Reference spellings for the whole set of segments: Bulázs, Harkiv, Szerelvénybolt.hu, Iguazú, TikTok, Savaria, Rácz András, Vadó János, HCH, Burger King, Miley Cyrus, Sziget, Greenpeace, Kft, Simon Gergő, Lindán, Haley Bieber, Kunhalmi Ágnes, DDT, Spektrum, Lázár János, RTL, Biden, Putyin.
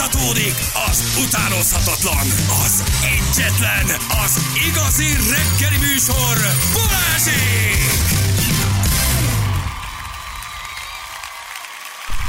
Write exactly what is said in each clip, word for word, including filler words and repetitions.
Folytatódik az utánozhatatlan, az egyetlen, az igazi reggeli műsor, Bulázsék!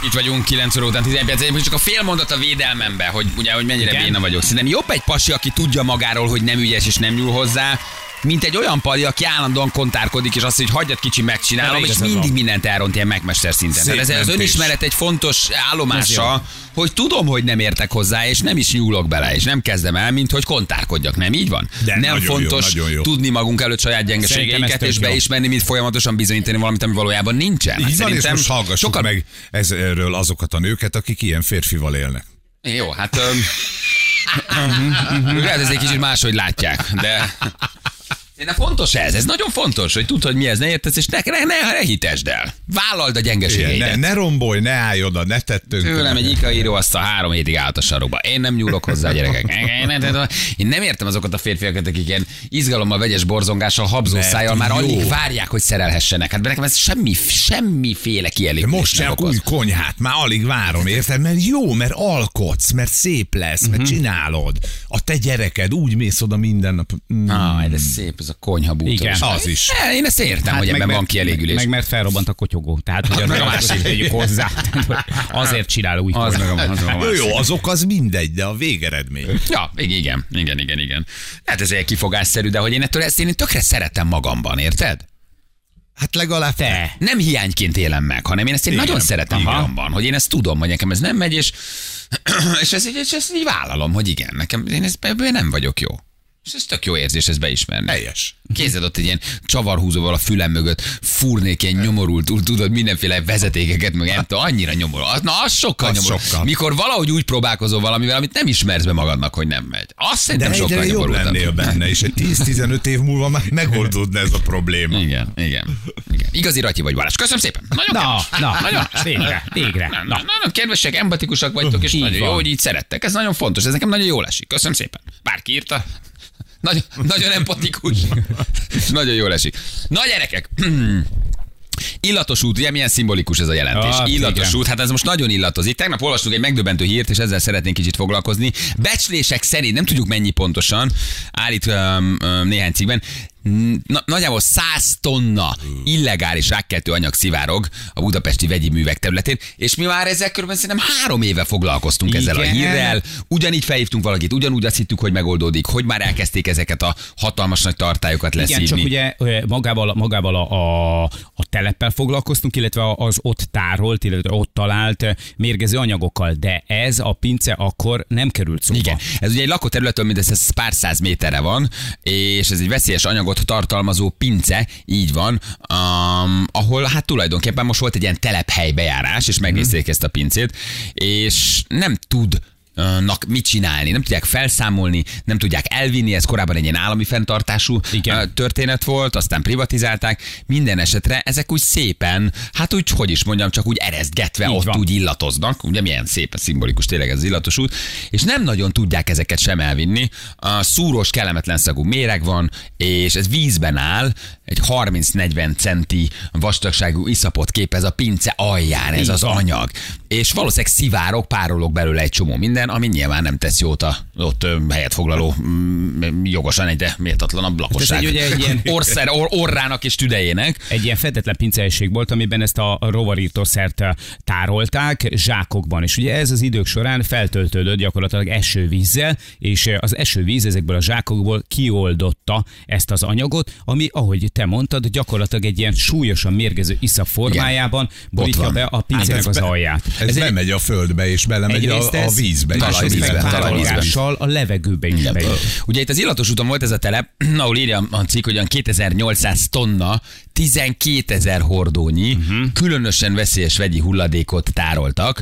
Itt vagyunk kilenc óra után tizenegy perc, és csak a fél mondat a védelmembe, hogy ugye, hogy mennyire béna vagyok. Szerintem jobb egy pasi, aki tudja magáról, hogy nem ügyes és nem nyúl hozzá, mint egy olyan pali, aki állandóan kontárkodik, és azt mondja, hogy hagyjad kicsi, megcsinálom, és mindig van. Mindent elront ilyen megmester szinten. Tehát ez az önismeret egy fontos állomása, hogy tudom, hogy nem értek hozzá, és nem is nyúlok bele, és nem kezdem el, mint hogy kontárkodjak, nem így van? De nem fontos jó, jó. tudni magunk előtt saját gyengeségeinket, és beismerni, mint folyamatosan bizonyítani valamit, ami valójában nincsen. Hát így van, és most hallgassuk sokan... meg ezről azokat a nőket, akik ilyen férfival élnek. Jó, hát... ez egy kicsit máshogy látják, de... De fontos ez, ez nagyon fontos, hogy tudd, hogy mi ez, ne értesz, és ne, ne, ne, ne hitesd el. Vállald a gyengeségeidet. Ne, ne rombolj, ne állj oda, ne tedd tönkre. Tőlem egy ikaíró azt a három hétig állt a sarokba. Én nem nyúlok hozzá a gyerekek. Én nem értem azokat a férfiakat, akik ilyen izgalommal, vegyes borzongással, habzó szájjal már alig várják, hogy szerelhessenek. Hát nekem ez semmi, semmiféle kielégítést. Most sem új konyhát, már alig várom, érted? Mert jó, mert alkotsz, mert szép lesz, mert uh-huh. csinálod. A te gyereked úgy mész oda minden nap. Mm. Ah, de szép ez a konyha bútor. Az is. É, én ezt értem, hát hogy ebben mert, van kielégülés. Meg mert felrobbant a kotyogó. Tehát, hogy a másik tegyük hozzá. Azért csinál úgy. Az meg a, az a jó, azok az mindegy, de a végeredmény. Ja, igen, igen, igen, igen. Hát ez egy kifogásszerű, de hogy én ettől ezt én tökre szeretem magamban, érted? Hát legalább te. Nem hiányként élem meg, hanem én ezt én igen, nagyon szeretem aha. magamban, hogy én ezt tudom, hogy nekem ez nem megy, és, és, ezt, és ezt így vállalom, hogy igen, nekem én ezt, ebből nem vagyok jó. És ez tök jó érzés, ezt beismerni. Helyes. Kézed ott egy ilyen csavarhúzóval a fülem mögött fúrnék ilyen nyomorult, tudod, mindenféle vezetékeket, meg nem tudom, annyira nyomorult. Na, az sokkal az nyomorult. Sokkal. Mikor valahogy úgy próbálkozol valamivel, amit nem ismersz be magadnak, hogy nem megy. Azt szerintem sokkal nyomorultabb. De egyre jobb lennél benne, és egy tíz-tizenöt év múlva már megoldódna ez a probléma. Igen, igen. igen. Igazi Ratyi vagy, Balázs. Köszönöm szépen. Nagyon na, na, nagyon. Végre, végre. Na, na. Nagyon kedvesek, empatikusak vagytok, és így nagyon van. Jó, hogy így szerettek. Ez nagyon fontos, ez nekem nagyon jól esik. Köszönöm szépen. Bárki írta. Nagyon, nagyon empatikus. Nagyon jól esik. Na gyerekek! Illatos út, ugye milyen szimbolikus ez a jelentés. Ah, illatos igen. út, hát ez most nagyon illatozik. Tegnap olvastuk egy megdöbbentő hírt, és ezzel szeretnénk kicsit foglalkozni. Becslések szerint, nem tudjuk mennyi pontosan, állít um, um, néhány cikkben, Na, nagyjából száz tonna illegális rákkeltő anyag szivárog a budapesti vegyi művek területén, és mi már ezzel körülbelül szerintem három éve foglalkoztunk Igen. ezzel a hírrel. Ugyanígy felhívtunk valakit, ugyanúgy azt hittük, hogy megoldódik, hogy már elkezdték ezeket a hatalmas nagy tartályokat leszívni. Igen, csak ugye magával, magával a, a, a teleppel foglalkoztunk, illetve az ott tárolt, illetve ott talált mérgező anyagokkal, de ez a pince akkor nem került szóba. Igen, ez ugye egy lakóterületől mindez pár száz méterre van, és ez egy veszélyes anyagot tartalmazó pince, így van, um, ahol hát tulajdonképpen most volt egy ilyen telephely bejárás, és megnézték ezt a pincét, és nem tud mit csinálni. Nem tudják felszámolni, nem tudják elvinni, ez korábban egy ilyen állami fenntartású Igen. történet volt, aztán privatizálták. Minden esetre ezek úgy szépen, hát úgy, hogy is mondjam, csak úgy eresztgetve Így ott van. Úgy illatoznak, ugye milyen szép, szimbolikus tényleg ez az illatos út, és nem nagyon tudják ezeket sem elvinni. A szúrós, kellemetlen szagú méreg van, és ez vízben áll, egy harminc-negyven centi vastagságú iszapot képez a pince alján, ez Így az van. Anyag. És valószínűleg szivárok, párolok belőle egy csomó minden, ami nyilván nem tesz jót a ott helyet foglaló mm, jogosan egyre méltatlanabb lakosság. Ez egy ilyen orszer, or, orrának és tüdejének. Egy ilyen fedetlen pincehelyiség volt, amiben ezt a rovarírtószert tárolták zsákokban, és ugye ez az idők során feltöltődött gyakorlatilag esővízzel, és az esővíz ezekből a zsákokból kioldotta ezt az anyagot, ami, ahogy te mondtad, gyakorlatilag egy ilyen súlyosan mérgező iszap formájában borítja be a pincének az alját. Ez, ez bemegy egy... a földbe, és belemegy a, a vízbe. Talajvízbe. A levegőbe is megy. Ugye itt az illatos úton volt ez a telep, ahol írja a cikk, hogy olyan kétezer-nyolcszáz tonna, tizenkétezer hordónyi, uh-huh. különösen veszélyes vegyi hulladékot tároltak,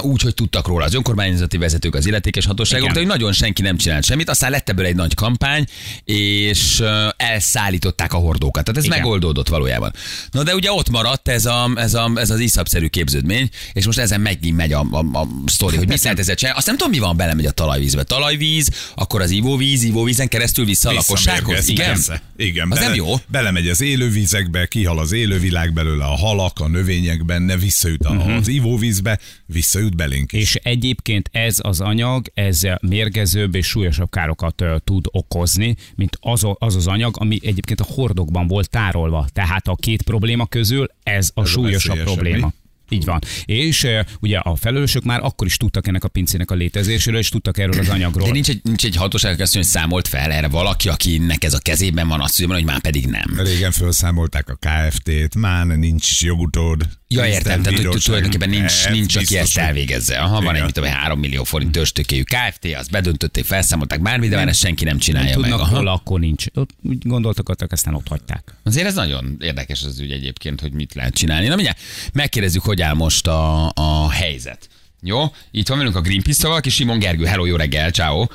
úgy, hogy tudtak róla az önkormányzati vezetők, az illetékes hatóságok, Igen. de hogy nagyon senki nem csinált semmit, aztán lett ebből egy nagy kampány, és elszállították a hordókat. Tehát ez Igen. megoldódott valójában. Na de ugye ott maradt ez, a, ez, a, ez az iszapszerű képződmény, és most ez ezen megint megy a, a, a sztori, hogy mi szentezett csinálni. Azt nem tudom, mi van, belemegy a talajvízbe. Talajvíz, akkor az ivóvíz, ivóvízen keresztül vissza a lakossághoz. Igen, igen. Az bele, nem jó. Belemegy az élővízekbe, kihal az élővilág belőle, a halak, a növények benne, visszajut a, uh-huh. az ivóvízbe, visszajut belénk is. És egyébként ez az anyag, ez mérgezőbb és súlyosabb károkat tud okozni, mint az az, az anyag, ami egyébként a hordokban volt tárolva. Tehát a két probléma közül ez a ez súlyosabb a probléma. Mi? Így van. És uh, ugye a felelősök már akkor is tudtak ennek a pincének a létezéséről, és tudtak erről az anyagról. De nincs egy, nincs egy hatóság, hogy számolt fel erre valaki, akinek ez a kezében van, azt mondja, hogy már pedig nem. Régen felszámolták a Kft-t, már nincs jogutód. Ja, értem, tehát hogy tulajdonképpen nincs, nincs aki ezt elvégezze. Ha van egy, mint amely három millió forint törstőkéjű Kft, azt bedöntötték, felszámolták bármi, de már ezt senki nem csinálja meg. Tudnak, hol akkor nincs. Ott úgy gondoltak, adtak, aztán ott hagyták. Azért ez nagyon érdekes az ügy egyébként, hogy mit lehet csinálni. Na mindjárt megkérdezzük, hogy áll most a, a helyzet. Jó? Itt van velünk a Greenpeace-szal, és Simon Gergő. Hello, jó reggel, ciao.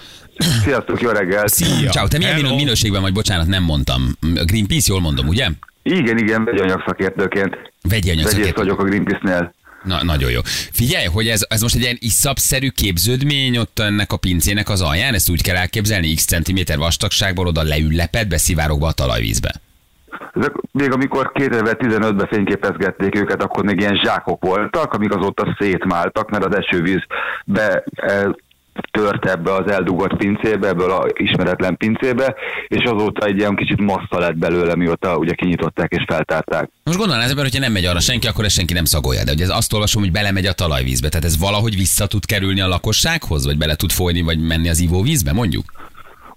Sziasztok, jó reggel. Szia. Ciao. Te milyen hello. Minőségben vagy, bocsánat, nem mondtam. Greenpeace, jól mondom, ugye? Igen, igen, vegyi anyagszakértőként. Vegyi anyagszakértőként. Vagyok a Greenpeace-nél. Na, nagyon jó. Figyelj, hogy ez, ez most egy ilyen iszapszerű képződmény ott ennek a pincének az alján, ezt úgy kell elképzelni, x centiméter vastagságból oda leülleped, beszivárogva a talajvízbe. Ezek még amikor kétezer-tizenötben fényképezgették őket, akkor még ilyen zsákok voltak, amik azóta szétmáltak, mert az esővíz betört ebbe az eldugott pincébe, ebből az ismeretlen pincébe, és azóta egy ilyen kicsit massza lett belőle, mióta ugye kinyitották és feltárták. Most gondolom az ember, hogyha nem megy arra senki, akkor ezt senki nem szagolja, de ugye ez azt olvasom, hogy belemegy a talajvízbe, tehát ez valahogy vissza tud kerülni a lakossághoz, vagy bele tud folyni, vagy menni az ivóvízbe, mondjuk?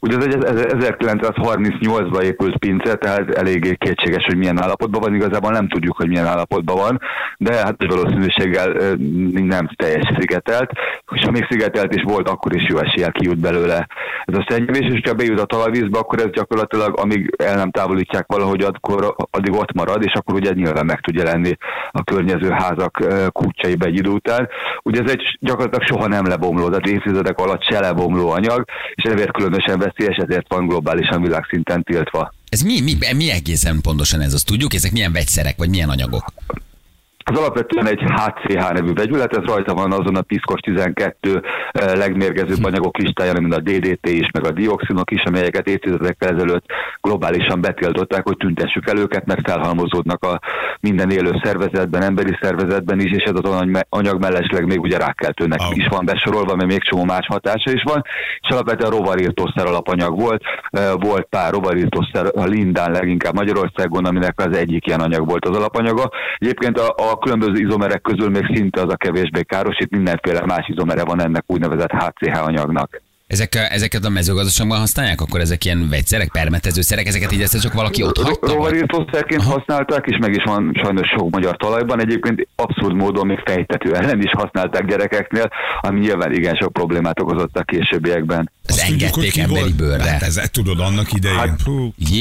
Ugye ez egy ezerkilencszázharmincnyolcban épült pince, tehát eléggé kétséges, hogy milyen állapotban van. Igazából nem tudjuk, hogy milyen állapotban van, de hát valószínűséggel nem teljes szigetelt. És ha még szigetelt is volt, akkor is jó eséllyel kijut belőle ez a szennyvíz, és ha bejut a talajvízbe, akkor ez gyakorlatilag, amíg el nem távolítják valahogy, akkor addig ott marad, és akkor ugye nyilván meg tudja lenni a környező házak kulcsaiba egy idő után. Ugye ez egy gyakorlatilag soha nem lebomló, tehát évtizedek alatt se lebomló anyag, és ezért különösen veszélyes, ezért van globálisan világszinten tiltva. Ez mi, mi, mi egészen pontosan ez, azt tudjuk? Ezek milyen vegyszerek, vagy milyen anyagok? Az alapvetően egy há cé há nevű vegyület, ez rajta van azon a piszkos tizenkettő legmérgezőbb anyagok listáján, mint a dé dé té is, meg a dioxinok is, amelyeket évtizedekkel ezelőtt globálisan betiltották, hogy tüntessük el őket, mert felhalmozódnak a minden élő szervezetben, emberi szervezetben is, és ez az anyag mellesleg még ugye rákkeltőnek oh. is van besorolva, mert még csomó más hatása is van, és alapvetően rovarírtószer alapanyag volt, volt pár rovarírtószer, a Lindán leginkább Magyarországon, aminek az egyik ilyen anyag volt az alapanyaga. Egyébként a, a különböző izomerek közül még szinte az a kevésbé káros, itt mindenféle más izomere van ennek úgynevezett há cé há anyagnak. Ezek, ezeket a mezőgazdaságban használják? Akkor ezek ilyen vegyszerek, permetezőszerek, ezeket így ezt csak valaki ott hagyta? Rovarírtószerként használták, és meg is van sajnos sok magyar talajban. Egyébként abszurd módon még fejtető ellen is használták gyerekeknél, ami nyilván igen sok problémát okozott a későbbiekben. Az engedték emberi bőrre. Hát ezek tudod annak idején. Hát,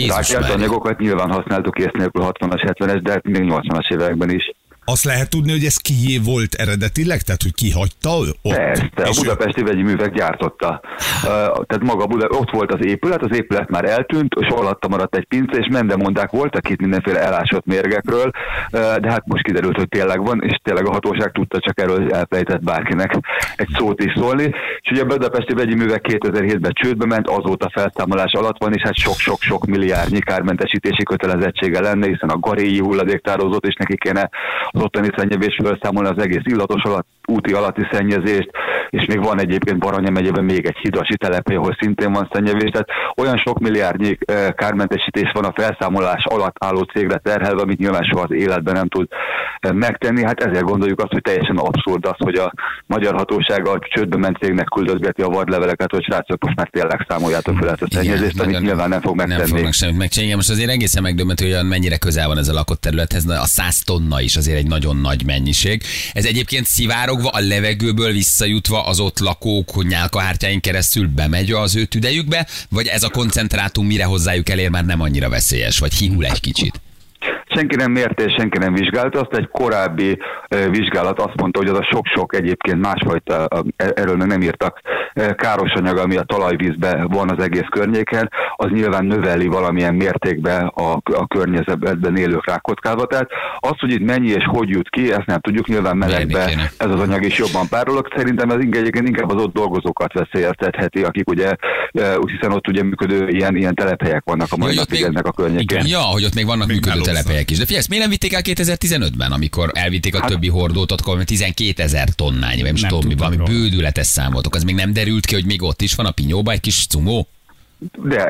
rákelt anyagokat nyilván használtuk ész nélkül hatvanas, hetvenes, de még nyolcvanas években is. Azt lehet tudni, hogy ez kié volt eredetileg? Tehát, hogy ki hagyta ott? Persze, a budapesti ő... vegyi művek gyártotta. Uh, tehát maga Buda, ott volt az épület, az épület már eltűnt, és alatta maradt egy pince, és mendemondák voltak itt mindenféle elásott mérgekről, uh, de hát most kiderült, hogy tényleg van, és tényleg a hatóság tudta, csak erről elfelejtett bárkinek egy szót is szólni. És ugye a budapesti vegyi művek kétezer-hétben csődbe ment, azóta felszámolás alatt van, és hát sok-sok-sok milliárdnyi kármentesítési kötelezettsége lenne, hiszen a garéi hulladéktározót is neki kéne az ottani szennyezésről számolni, az egész illatos alatt, úti alatti szennyezést, és még van egyébként Baranya megyében még egy hidasi telepé, ahol szintén van szennyezés, tehát olyan sok milliárdnyi kármentesítés van a felszámolás alatt álló cégre terhelve, amit nyilván soha az életben nem tud megtenni, hát ezért gondoljuk azt, hogy teljesen abszurd az, hogy a magyar hatóság a csődbe ment cégnek küldözgeti a vadleveleket, hogy srácok, most már tényleg számoljátok fel ezt a szennyezést, igen, amit nyilván nem fog megtenni. Nem fognak semmit megcsinálni. Most azért egészen megdöbbentő, hogy mennyire közel van ez a lakott területhez, a száz tonna is azért egy nagyon nagy mennyiség. Ez egyébként szivárogva a levegőből visszajutva az ott lakók nyálkahártyáin keresztül bemegy az ő tüdejükbe, vagy ez a koncentrátum mire hozzájuk elér már nem annyira veszélyes, vagy hihul egy kicsit? Senki nem mérte és senki nem vizsgálta, azt egy korábbi vizsgálat azt mondta, hogy az a sok-sok egyébként másfajta, erről nem írtak káros anyaga, ami a talajvízbe van az egész környéken, az nyilván növeli valamilyen mértékben a, a környezetben élők rákkockázatát. Azt, hogy itt mennyi és hogy jut ki, ezt nem tudjuk, nyilván melegbe ez az anyag is jobban párolog. Szerintem ez inkább az ott dolgozókat veszélyeztetheti, akik ugye, hiszen ott ugye működő ilyen, ilyen telephelyek vannak a mai napig ennek a környéken. Ja, hogy ott még vannak még működő telephelyek is. De figyelj, miért nem vitték el kétezer-tizenötben, amikor elvitték a hát, többi hordót, akkor tizenkétezer tonnányi, nem tudom, mi valami bődületes számotok. Az még nem derült ki, hogy még ott is van a pinyóba egy kis cumó? De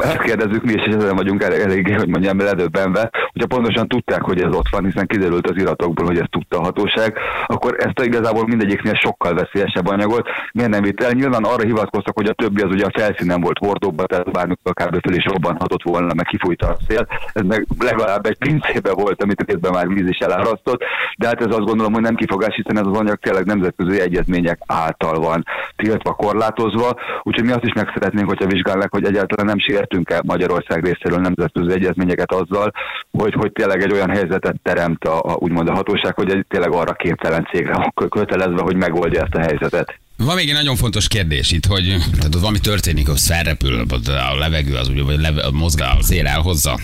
ezt kérdezzük mi, és ezen vagyunk eléggé, hogy mondjam, ledöbbenve, hogyha pontosan tudták, hogy ez ott van, hiszen kiderült az iratokból, hogy ezt tudta a hatóság, akkor ezt igazából mindegyiknél sokkal veszélyesebb anyagot miért nem vitt el. Nyilván arra hivatkoztak, hogy a többi az ugye a felszínen volt hordóban, tehát bármikor kb. Föl is robbanhatott volna, meg kifújta a szél. Ez meg legalább egy pincébe volt, amit részben már víz is elárasztott, de hát ez azt gondolom, hogy nem kifogás, hiszen ez az anyag tényleg nemzetközi egyezmények által van tiltva, korlátozva, úgyhogy mi azt is meg szeretnénk, hogyha vizsgálnak, hogy egyáltalán nem sértünk el Magyarország részéről nemzetközi egyezményeket azzal, hogy, hogy tényleg egy olyan helyzetet teremt a, a, úgymond a hatóság, hogy egy tényleg arra képtelen cégre kötelezve, hogy megoldja ezt a helyzetet. Van még egy nagyon fontos kérdés itt, hogy tehát ott valami történik, az felrepül, a levegő az úgy, vagy leve, mozgál, a szél elhozza.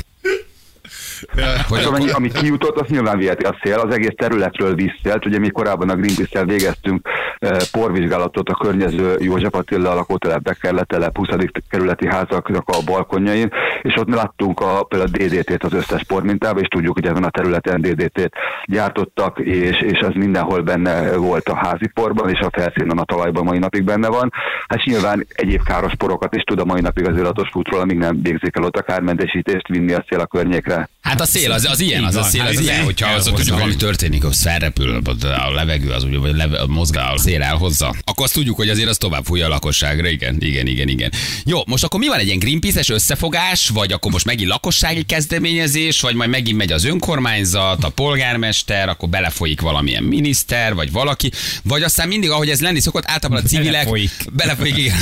Hogy hát, akkor... Amit kijutott, azt nyilván viheti a szél, az egész területről vízszélt. Ugye mi korábban a Greenpeace-tel végeztünk porvizsgálatot a környező József Attila lakótelep, Bekerletelep, huszadik kerületi házaknak a balkonjain, és ott láttunk a, például a dé dé té-t az összes pormintában, és tudjuk, hogy ezen a területen dé dé té-t gyártottak, és, és ez mindenhol benne volt a házi porban, és a felszínen, a talajban mai napig benne van. Hát nyilván egyéb káros porokat is tud a mai napig az illatos útról, amíg nem végzik el ott a kármentesítést, vinni a szél a környékre. Hát a szél az, az ilyen, az a szél az ilyen, hogyha az ott tudjuk, valami történik, az felrepül, a levegő az úgy, vagy leve, mozgál, a szél elhozza. Akkor azt tudjuk, hogy azért az tovább fújja a lakosságra, igen, igen, igen, igen. Jó, most akkor mi van, egy ilyen Greenpeace-es összefogás, vagy akkor most megint lakossági kezdeményezés, vagy majd megint megy az önkormányzat, a polgármester, akkor belefolyik valamilyen miniszter, vagy valaki, vagy aztán mindig, ahogy ez lenni szokott, általában a civilek, belefolyik, belefolyik igen,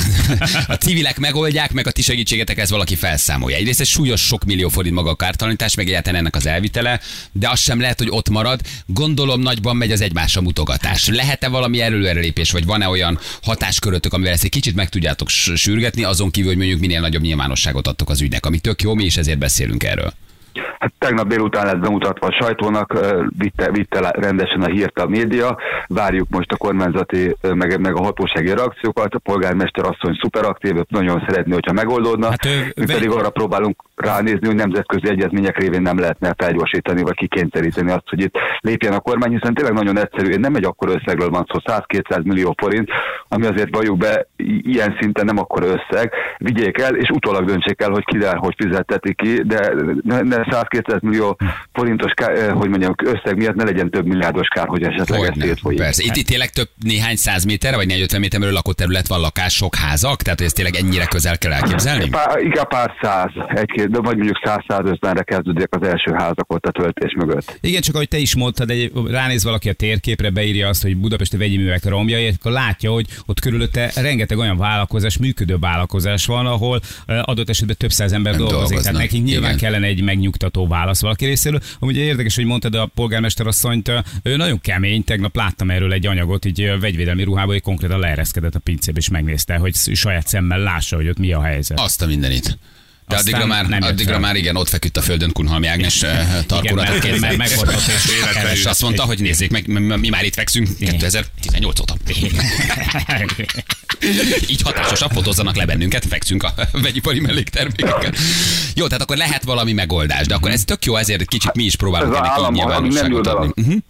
a civilek megoldják, meg a ti segítségetek ez valaki felszámolja. Egyrészt ez súlyos sok millió forint maga a kártalanítás, meg egyáltalán ennek az elvitele, de az sem lehet, hogy ott marad. Gondolom nagyban megy az egymásra mutogatás. Lehet-e valami előrelépés, vagy van-e olyan hatáskörötök, amivel ezt egy kicsit meg tudjátok sürgetni, azon kívül, hogy mondjuk minél nagyobb nyilvánosságot adtok az ügynek, ami tök jó, mi is ezért beszélünk erről. Hát tegnap délután lett bemutatva a sajtónak, vitte, vitte rendesen a hírt a média, várjuk most a kormányzati, meg, meg a hatósági reakciókat, a polgármester asszony szuperaktív, nagyon szeretné, hogyha megoldódna, hát ő, mi pedig arra próbálunk ránézni, hogy nemzetközi egyezmények révén nem lehetne felgyorsítani, vagy kikényszeríteni azt, hogy itt lépjen a kormány, hiszen tényleg nagyon egyszerű, nem egy akkora összegről van szó, száz-kétszáz millió forint, ami azért valljuk be, ilyen szinten nem akkora összeg, vigyék el, és utólag döntsék el, hogy ki, hogy fizettetik ki, de ne, ne száz-kétszáz millió forintos kár, hogy mondjam, összeg miatt ne legyen több milliárdos kár, hogy esetleg hogy ezt szétfolyik. Persze, itt, itt tényleg több néhány száz méter, vagy néhány ötven méterről lakóterület van, lakások, házak, tehát ezt tényleg ennyire közel kell elképzelni? Pá, igen, pár száz, egy-két, de vagy mondjuk száz-százötvenre kezdődik az első házak ott a töltés mögött. Igen, csak ahogy te is mondtad, egy, ránéz valaki a térképre, beírja azt, hogy budapesti vegyi művek romjai, akkor látja, hogy ott körülötte rengeteg olyan vállalkozás, működő vállalkozás van, ahol adott esetben több száz ember dolgozik, tehát nekik nyilván kellene egy megnyugtató válasz valaki részéről. Amúgy érdekes, hogy mondtad a polgármester asszonyt, ő nagyon kemény, tegnap láttam erről egy anyagot, így vegyvédelmi ruhában, hogy konkrétan leereszkedett a pincébe, és megnézte, hogy saját szemmel lássa, hogy ott mi a helyzet. Azt a mindenit. De addigra már, addigra már igen, ott feküdt a földön Kunhalmi Ágnes tarkóratatként, mert megfordult és azt mondta, hogy nézzék meg, mi már itt fekszünk kétezer-tizennyolc óta. Így hatásosabb fotózzanak le bennünket, fekszünk a vegyipari melléktermékekkel. Jó, tehát akkor lehet valami megoldás, de akkor ez tök jó, ezért kicsit mi is próbálunk ennek így nyilvánosságot adni.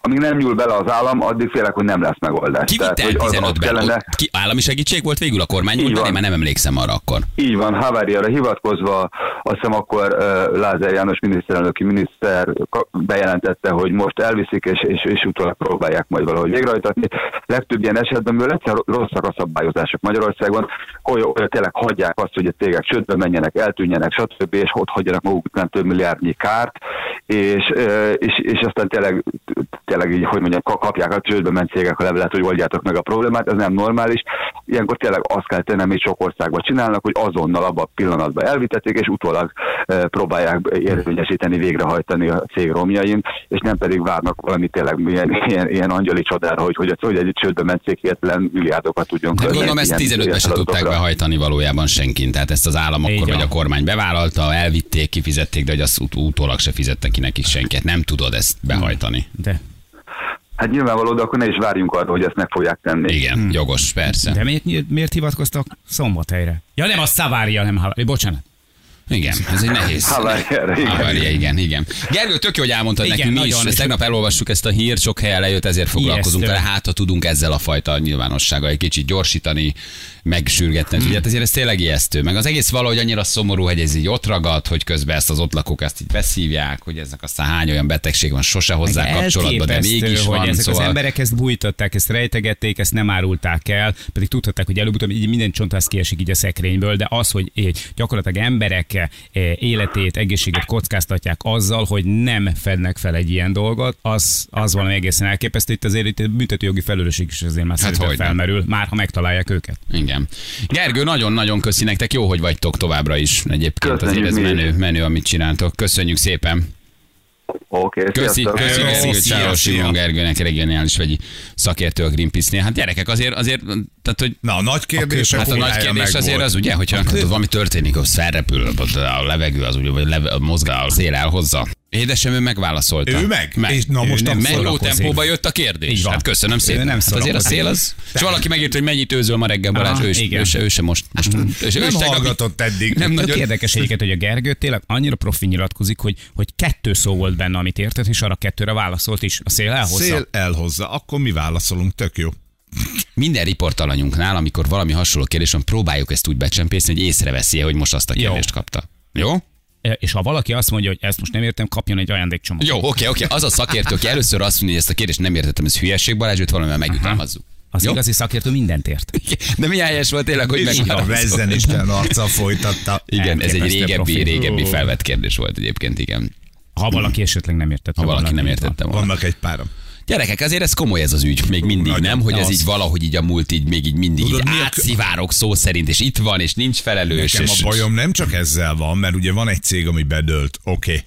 Amíg nem nyúl bele az állam, addig félek, hogy nem lesz megoldás. Ki vitte el tizenötben? Ki, állami segítség volt végül a kormány, úgy van, én már nem emlékszem arra akkor. Így van, Savariára hivatkozva, azt hiszem akkor Lázár János miniszterelnöki miniszter bejelentette, hogy most elviszik, és, és, és utólag próbálják majd valahogy végrehajtatni. Legtöbb ilyen esetben egyszerűen rosszak a szabályozások Magyarországon, hogy tényleg hagyják azt, hogy a cégek csődbe menjenek, eltűnjenek, stb. És ott hagyjanak maguknak több milliárdnyi kárt, és, és, és aztán tényleg, tényleg így, hogy mondjam, kapják a csődbe ment cégek a levelet, hogy oldjátok meg a problémát, ez nem normális. ilyenkor tényleg azt kell tenni, amit sok országban csinálnak, hogy azonnal abban a pillanatban elvitették, és utólag e, próbálják érvényesíteni, végrehajtani a cég romjain, és nem pedig várnak valami tényleg ilyen, ilyen, ilyen angyali csodára, hogy, hogy, hogy egy csődbe ment cég hirtelen milliárdokat tudjon költeni. De gondolom, ezt tizenötben se tudták behajtani valójában senki. Tehát ezt az állam akkor vagy a kormány bevállalta, elvitték, kifizették, de hogy azt ut- utólag se fizettek ki nekik senkiet. Nem tudod ezt behajtani. De. Hát nyilvánvaló, de akkor ne is várjunk arra, hogy ezt meg fogják tenni. Igen, hmm. jogos, persze. De miért, miért hivatkoztak Szombathelyre? Ja nem, a Savaria, nem Havaria. Bocsánat. Igen, ez egy nehéz. Havaria, igen. igen, igen. Gergő, tök jó, hogy elmondtad igen, nekünk, mi is. Ezt tegnap elolvassuk ezt a hírt, sok helyen lejött, ezért foglalkozunk vele. Hát, ha tudunk ezzel a fajta nyilvánossággal egy kicsit gyorsítani, megsürgetni. Hmm. Ugye, ezért ez tényleg ijesztő. Meg az egész valahogy annyira szomorú, hogy ez így ott ragad, hogy közben ezt az ott lakók ezt így beszívják, hogy eznek aztán hány olyan betegség van sose hozzá kapcsolatban, de mégis hogy van. Ezek szóval... az emberek ezt bújtották, ezt rejtegették, ezt nem árulták el, pedig tudhatták, hogy előbb-utóbb így minden csontváz kiesik így a szekrényből, de az, hogy így, gyakorlatilag emberek életét, egészségét kockáztatják azzal, hogy nem fednek fel egy ilyen dolgot, az, az valami egészen elképesztő. Itt azért itt büntetőjogi felelősség is azért már hát felmerül, már ha megtalálják őket. Igen. Gergő, nagyon-nagyon köszi nektek, jó, hogy vagytok továbbra is. Egyébként az ez menő, menő, amit csináltok. Köszönjük szépen! Oké, okay, köszi, köszi, köszi, köszi Sáros szia. Simon Gergőnek, regionális vegyi szakértő a Greenpeace-nél. Hát gyerekek, azért, azért tehát, hogy... Na, a nagy kérdés, a, hát a nagy kérdés azért az, ugye, hogyha hát, valami történik, az felrepül, a levegő az, ugye, vagy a mozgál, az él elhozza. Édesem, ő megválaszolta. Ő meg? meg. És na most meló tempóban jött a kérdés. Hát köszönöm szépen. Nem hát azért a szél az... És valaki megírta, hogy mennyit őzöl ma reggel, Balázs, ő, ő, se, ő se most. most nem ő se hallgatott aki, eddig. Nem nagyon érdekes egyébként, hogy a Gergő tényleg annyira profi nyilatkozik, hogy, hogy kettő szó volt benne, amit értett, és arra kettőre válaszolt is. A szél elhozza. Szél elhozza, akkor mi válaszolunk, tök jó. Minden riportalanyunknál, amikor valami hasonló kérdésen próbáljuk ezt úgy becsempészni, hogy észreveszi, hogy most azt a kérdést kapta. Jó? És ha valaki azt mondja, hogy ezt most nem értem, kapjon egy ajándékcsomagot. Jó, oké, oké. Az a szakértő, aki először azt mondja, hogy ezt a kérdést nem értettem, ez hülyeség, Balázs, őt valamivel megütelmezzük. Az jó? Igazi szakértő mindent ért. De milyen helyes volt tényleg, hogy megválaszol. Vezzen Isten arca folytatta. Igen, ez egy régebbi, régebbi felvett kérdés volt egyébként, igen. Ha valaki esetleg nem értette. Ha valaki nem értette volna. Vannak egy páram. Gyerekek, azért ez komoly ez az ügy, még mindig nagyon, nem, hogy ez az... így valahogy így a múlt így még így mindig tudod, így átszivárok szó szerint, és itt van, és nincs felelős. Nekem és... a bajom nem csak ezzel van, mert ugye van egy cég, ami bedölt, oké, okay.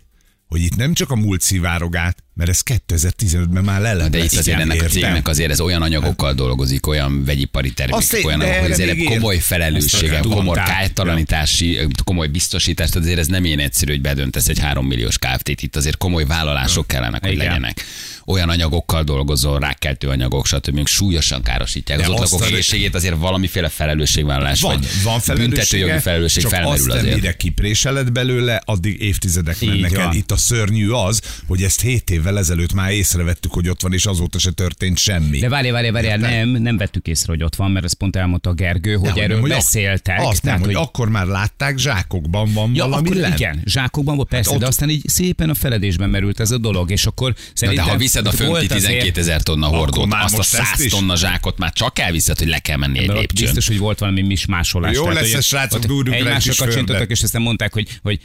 Hogy itt nem csak a múlt szivárogát, mert ez kétezer-tizenötben már lelett. De itt azért igen, ennek értem. A cégnek azért ez olyan anyagokkal dolgozik, olyan vegyipari termékek, olyan anyagokkal, hogy azért komoly felelőssége, komoly kártalanítási, komoly biztosítás, tehát azért ez nem ilyen egyszerű, hogy bedöntesz egy három milliós ká eff té-t, itt azért komoly vállalások kellenek, hogy igen. legyenek. Olyan anyagokkal dolgozol, rákkeltő anyagok, stb. Súlyosan károsítják az ott lakók egészségét, azért valamiféle felelősségvállalás van, vagy van büntetőjogi felelősség felmerül azért. Csak azt, amire kipréseled belőle, addig évtizedek mennek el. Itt a szörnyű az, hogy ezt hét évvel ezelőtt már észrevettük, hogy ott van, és azóta se történt semmi. De várj, várj, várj, nem, nem vettük észre, hogy ott van, mert ezt pont elmondta a Gergő, hogy de, erről hogy beszéltek. Azt tehát, nem, hogy, hogy akkor már látták, zsákokban van ja, valami. Akkor, igen, zsákokban volt, persze, hát de ott... aztán így szépen a feledésben merült ez a dolog, és akkor szerintem... Na, de ha viszed a fönti tizenkét ezer tonna hordót, azt a száz tonna zsákot már csak elviszed, hogy le kell menni egy lépcsőn. Biztos, hogy volt valami mismásolás. Jó lesz a srácok, dúrjuk le egy kis földbe. És aztán mondták, hogy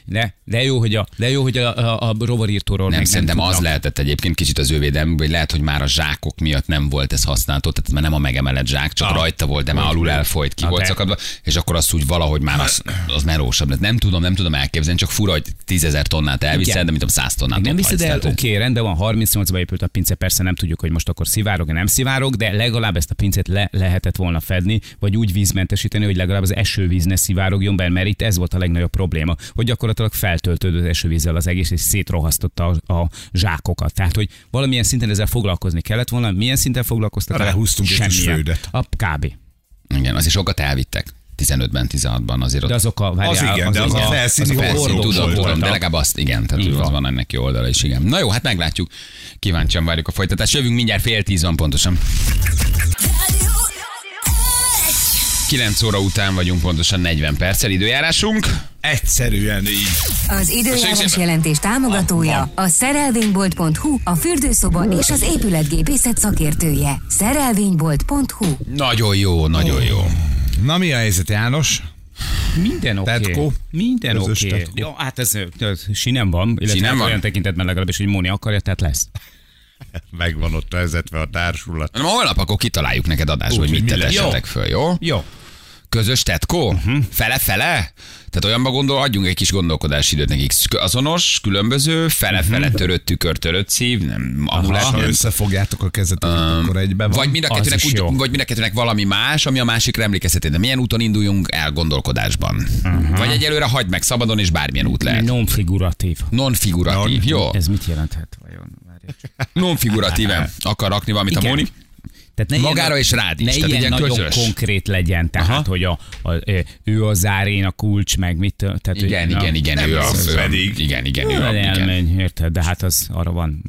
de jó, hogy a rovarírtóról meg nem tudnak. Egyébként kicsit az ő védelmük, hogy lehet, hogy már a zsákok miatt nem volt ez használható, tehát már nem a megemelett zsák, csak ah, rajta volt, de már alul elfolyt, ki ah, volt szakadva, és akkor azt úgy valahogy már az, az melósabb lett. Nem tudom, nem tudom elképzelni, csak fura, hogy tízezer tonnát elviszed, igen. De mint a száz tonnát. Nem viszed el, oké, okay, rendben van, harmincnyolcba épült a pince, persze nem tudjuk, hogy most akkor szivárog, nem szivárog, de legalább ezt a pincét le lehetett volna fedni, vagy úgy vízmentesíteni, hogy legalább az esővíz ne szivárogjon be, mert itt ez volt a legnagyobb probléma, hogy gyakorlatilag feltöltődött esővízzel az egész, és szétrohasztotta a, a zsákokat. Tehát, hogy valamilyen szinten ezzel foglalkozni kellett volna, milyen szinten foglalkoztak? Ráhúztunk egy kis földet. A kb. Igen, azért sokat elvittek. tizenötben, tizenhatban azért ott... De azok a... Várjál, az igen, az de az a felszíni hordók tudom, tudom, de legalább azt, igen, tehát igen. Az van ennek jó oldala is, igen. Na jó, hát meglátjuk. Kíváncsian várjuk a folytatást. Jövünk mindjárt fél tíz van pontosan. kilenc óra után vagyunk, pontosan negyven perccel időjárásunk. Egyszerűen így. Az időjárás jelentés támogatója a szerelvénybolt pont hu, a fürdőszoba és az épületgépészet szakértője. Szerelvénybolt pont hu. Nagyon jó, nagyon oh. jó. Na mi a helyzet, János? Minden oké. Okay. Minden oké. Okay. Ja, hát ez, ez sinem van, illetve sinem van. Olyan tekintetben legalábbis, hogy Móni akarja, tehát lesz. Megvan ott vezetve a társulat. Ma holnap akkor kitaláljuk neked adásba, hogy mit tetessetek föl, jó? Jó. Közös tetkó? Uh-huh. Fele-fele? Tehát olyanba gondol, adjunk egy kis gondolkodási időt nekik. Azonos, különböző, fele-fele törött tükör, törött szív, nem amulett. Ha összefogjátok a kezeteket, um, akkor egyben van. Vagy mind a kettőnek, úgy, vagy mind a kettőnek valami más, ami a másikra emlékeztetett. De milyen úton induljunk el gondolkodásban? Uh-huh. Vagy egyelőre hagyd meg szabadon, és bármilyen út lehet. Non-figuratív. Non-figuratív, non, jó. Ez mit jelenthet vajon? Non-figuratíven akar rakni valamit igen. A Móni? Tehát ne magára ilyen, és rád is. Ne tehát ilyen nagyon közös. Konkrét legyen, tehát aha. Hogy a, a, ő a zárén a kulcs, meg mit. Tehát, igen, igen, a, igen, ő az, az pedig. Igen, igen, ő az. Elmenj, érted, de hát az arra van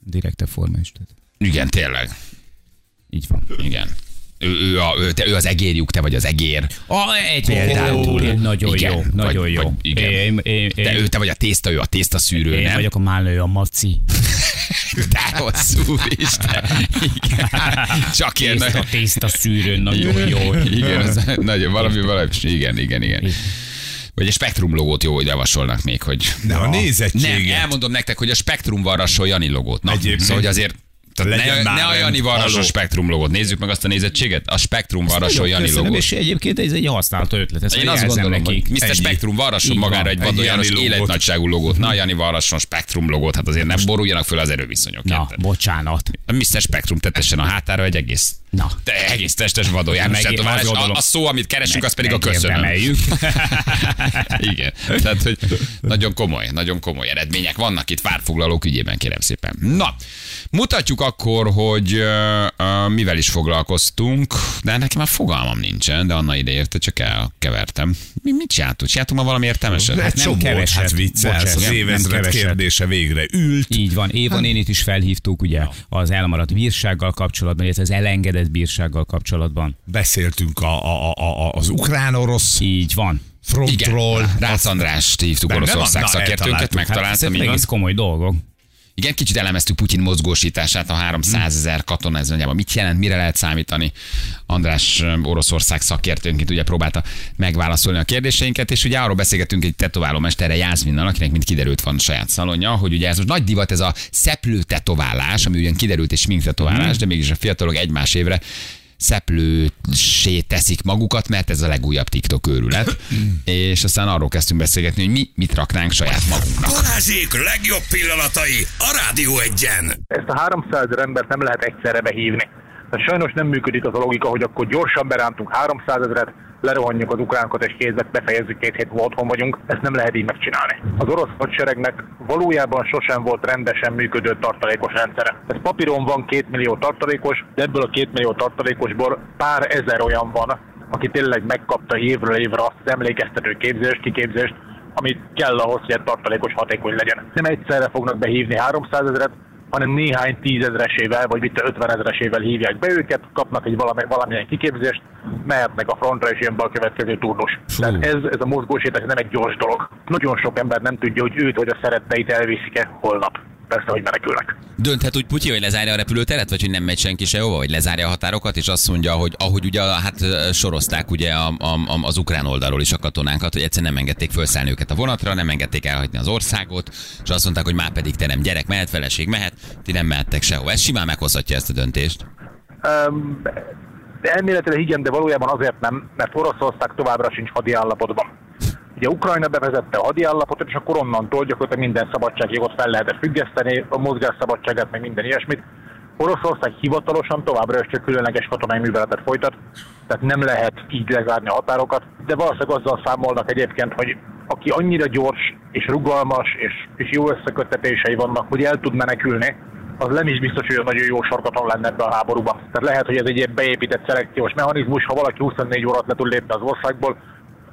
direkte forma is. Tehát. Igen, tényleg. Így van. Igen. Ő, ő, a, ő, te, ő az egérjuk, te vagy az egér. A, egy például. Oh, nagyon igen, jó, vagy, nagyon jó. Vagy, igen. É, é, é, de ő, te vagy a tészta, ő a tésztaszűrő, nem? Én vagyok a málna, ő a maci. De hosszú, Isten. Igen. Csak ilyen. Tészta, nagy... tészta szűrőn, nagyon jó. Igen, az, nagyon, valami, valami. Igen, igen, igen. Vagy a Spektrum logót jó, hogy javasolnak még, hogy... De a nézettséget. Nem, elmondom nektek, hogy a Spektrum varrassol Jani logót. Na, egyébként. Szóval, hogy azért... Ne, ne a Jani varrassol Spektrum logot. Nézzük meg azt a nézettséget. A Spektrum varrassol Jani logot. És egyébként ez egy használható ötlet. Ezt én azt gondolom, nekik. Hogy miszter Spektrum varrassol magára egy Vadó János életnagyságú logot. Na, Jani varrassol Spektrum logot. Hát azért nem boruljanak föl az erőviszonyok. Na, érted? Bocsánat. A miszter Spektrum tetesen a hátára egy egész. Na. Te egész testes Vadó János. A, a szó, amit keresünk, az pedig a köszönöm. Igen. Tehát, hogy nagyon komoly, nagyon komoly eredmények vannak itt várfoglalók ügyében, kérem szépen. Na, mutatjuk akkor, hogy uh, uh, mivel is foglalkoztunk, de nekem már fogalmam nincsen, de Anna ide érte, csak elkevertem. Mi, mit csináltuk? Csináltunk ma valami értelmeset? Hát nem keveset. Hát viccelsz, az évezred kérdése végre ült. Így van, Éva nénit is felhívtuk, ugye, az elmaradt bírsággal kapcsolatban, illetve az elengedett bírsággal kapcsolatban. Beszéltünk a, a, a, a, az ukrán-orosz. Így van. Frontról. Rácz Andrást hívtuk, Oroszország szakértőnket, megtaláltam. Hát, egész komoly dolgok. Igen, kicsit elemeztük Putyin mozgósítását, a háromszázezer katona, ez nagyjából mit jelent, mire lehet számítani. András Oroszország szakértőnként ugye próbálta megválaszolni a kérdéseinket, és ugye arról beszélgetünk egy tetováló mesterre, Jászminnal, akinek mint kiderült van saját szalonja, hogy ugye ez most nagy divat, ez a szeplő tetoválás, ami ugyan kiderült és smink tetoválás, de mégis a fiatalok egymás évre szeplősé teszik magukat, mert ez a legújabb TikTok őrület. És aztán arról kezdtünk beszélgetni, hogy mi mit raknánk saját magunknak. Balázsék legjobb pillanatai a Rádió egyen. Ezt a háromszázezer embert nem lehet egyszerre behívni. Tehát sajnos nem működik az a logika, hogy akkor gyorsan berántunk háromszázezret, lerohanjuk az ukránkat és kézzel befejezzük, két hét múlva otthon vagyunk. Ezt nem lehet így megcsinálni. Az orosz hadseregnek valójában sosem volt rendesen működő tartalékos rendszere. Ez papíron van két millió tartalékos, de ebből a két millió tartalékosból pár ezer olyan van, aki tényleg megkapta évről évre azt az emlékeztető képzést, kiképzést, amit kell ahhoz, hogy egy tartalékos hatékony legyen. Nem egyszerre fognak behívni háromszázezret, hanem néhány tízezresével, vagy mit ötvenezresével hívják be őket, kapnak egy valami, valamilyen kiképzést, mehetnek a frontra, és jön be a következő turnus. Tehát ez, ez a mozgósítás nem egy gyors dolog. Nagyon sok ember nem tudja, hogy őt vagy a szeretteit elviszik-e holnap. Persze, hogy menekülnek. Dönthet úgy Putyin, hogy lezárja a repülőteret, vagy hogy nem megy senki sehova, vagy lezárja a határokat, és azt mondja, hogy ahogy ugye hát sorozták ugye a, a, az ukrán oldalról is a katonánkat, hogy egyszerűen nem engedték felszállni őket a vonatra, nem engedték elhagyni az országot, és azt mondták, hogy már pedig te nem gyerek mehet, feleség mehet, ti nem mehettek sehova. Ez simán meghozhatja ezt a döntést? Um, elméletileg igen, de valójában azért nem, mert Oroszország továbbra sincs hadiállapotban. Ugye Ukrajna bevezette a hadiállapotot, és akkor onnantól gyakorlatilag minden szabadságjogot fel lehetett függeszteni, a mozgásszabadságát, meg minden ilyesmit. Oroszország hivatalosan továbbra is csak különleges katonai műveletet folytat, tehát nem lehet így lezárni a határokat, de valószínűleg azzal számolnak egyébként, hogy aki annyira gyors és rugalmas és, és jó összeköttetései vannak, hogy el tud menekülni, az nem is biztos, hogy nagyon jó sarkaton lenne ebben a háborúban. Tehát lehet, hogy ez egy ilyen beépített szelekciós mechanizmus, ha valaki huszonnégy órát le tud lépni az országból,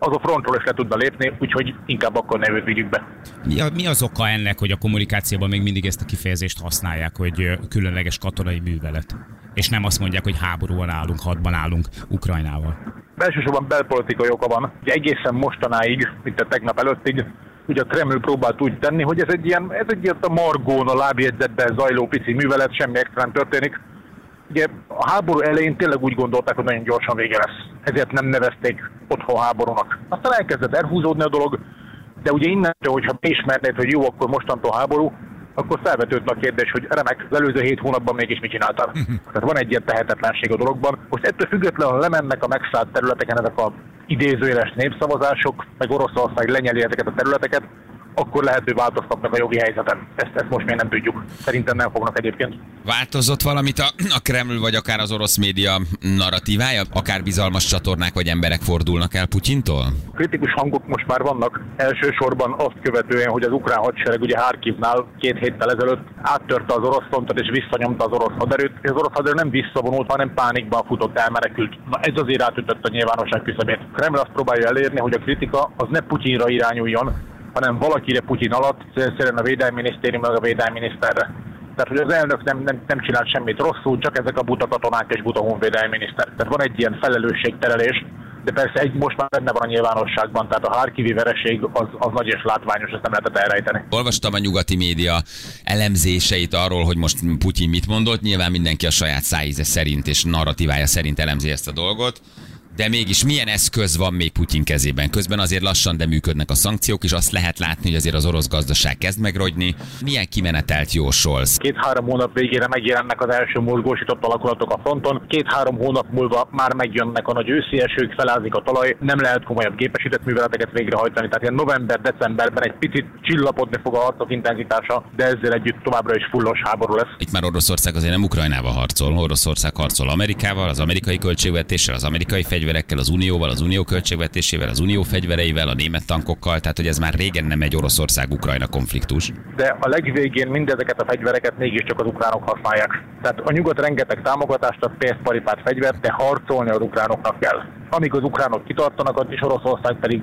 az a frontról is le tudna lépni, úgyhogy inkább akkor ne őt vigyük be. Ja, mi az oka ennek, hogy a kommunikációban még mindig ezt a kifejezést használják, hogy különleges katonai művelet? És nem azt mondják, hogy háborúban állunk, hadban állunk Ukrajnával. Elsősorban belpolitikai oka van. Ugye egészen mostanáig, mint a tegnap előttig, ugye a Kreml próbált úgy tenni, hogy ez egy ilyen, ez egy ilyen a margón, a lábjegyzetben zajló pici művelet, semmi extra nem történik. Ugye a háború elején tényleg úgy gondolták, hogy nagyon gyorsan vége lesz. Ezért nem nevezték otthon háborúnak. Aztán elkezdett elhúzódni a dolog, de ugye innentől, hogyha beismernéd, hogy jó, akkor mostantól háború, akkor felvetődne a kérdés, hogy remek, az előző hét hónapban mégis mit csináltam. Tehát van egy ilyen tehetetlenség a dologban. Most ettől függetlenül lemennek a megszállt területeken ezek a idézőjeles népszavazások, meg Oroszország lenyeli ezeket a területeket, akkor lehető változtatnak a jogi helyzeten. Ezt, ezt most még nem tudjuk. Szerintem nem fognak egyébként. Változott valamit a, a Kreml, vagy akár az orosz média narratívája? Akár bizalmas csatornák, vagy emberek fordulnak el Putyintól? Kritikus hangok most már vannak. Elsősorban azt követően, hogy az ukrán hadsereg ugye Harkivnál két héttel ezelőtt áttörte az orosz frontot és visszanyomta az orosz haderőt. Az orosz haderő nem visszavonult, hanem pánikban futott, elmenekült. Na, ez azért átütött a nyilvánosság küszöbét. Kreml azt próbálja elérni, hogy a kritika az ne Putyinra irányuljon, hanem valakire Putyin alatt, szerint a védelminisztérium, meg a védelminiszterre. Tehát, hogy az elnök nem, nem, nem csinált semmit rosszul, csak ezek a buta katonák és buta honvédelminiszter. Tehát van egy ilyen felelősségterelés, de persze egy most már benne van a nyilvánosságban, tehát a harkivi vereség az, az nagy és látványos, ezt nem lehetett elrejteni. Olvastam a nyugati média elemzéseit arról, hogy most Putyin mit mondott, nyilván mindenki a saját szájíze szerint és narratívája szerint elemzi ezt a dolgot. De mégis milyen eszköz van még Putyin kezében? Közben azért lassan, de működnek a szankciók, és azt lehet látni, hogy azért az orosz gazdaság kezd megrogyni. Milyen kimenetelt jósolsz? Két-három hónap végére megjelennek az első mozgósított alakulatok a fronton. Két-három hónap múlva már megjönnek a nagy őszi esők, felázik a talaj, nem lehet komolyabb gépesített műveleteket végrehajtani. Tehát ilyen november-decemberben egy picit csillapodni fog a harcok intenzitása, de ezzel együtt továbbra is fullos háború lesz. Itt már Oroszország azért nem Ukrajnával harcol. Oroszország harcol Amerikával, az amerikai költségvetéssel, az amerikai fegyver az unióval, az unió költségvetésével, az unió fegyvereivel, a német tankokkal, tehát hogy ez már régen nem egy Oroszország-Ukrajna konfliktus. De a legvégén mindezeket a fegyvereket mégiscsak az ukránok használják. Tehát a nyugat rengeteg támogatást ad, pénzt, paripát, fegyvert, de harcolni az ukránoknak kell. Amíg az ukránok kitartanak, és Oroszország pedig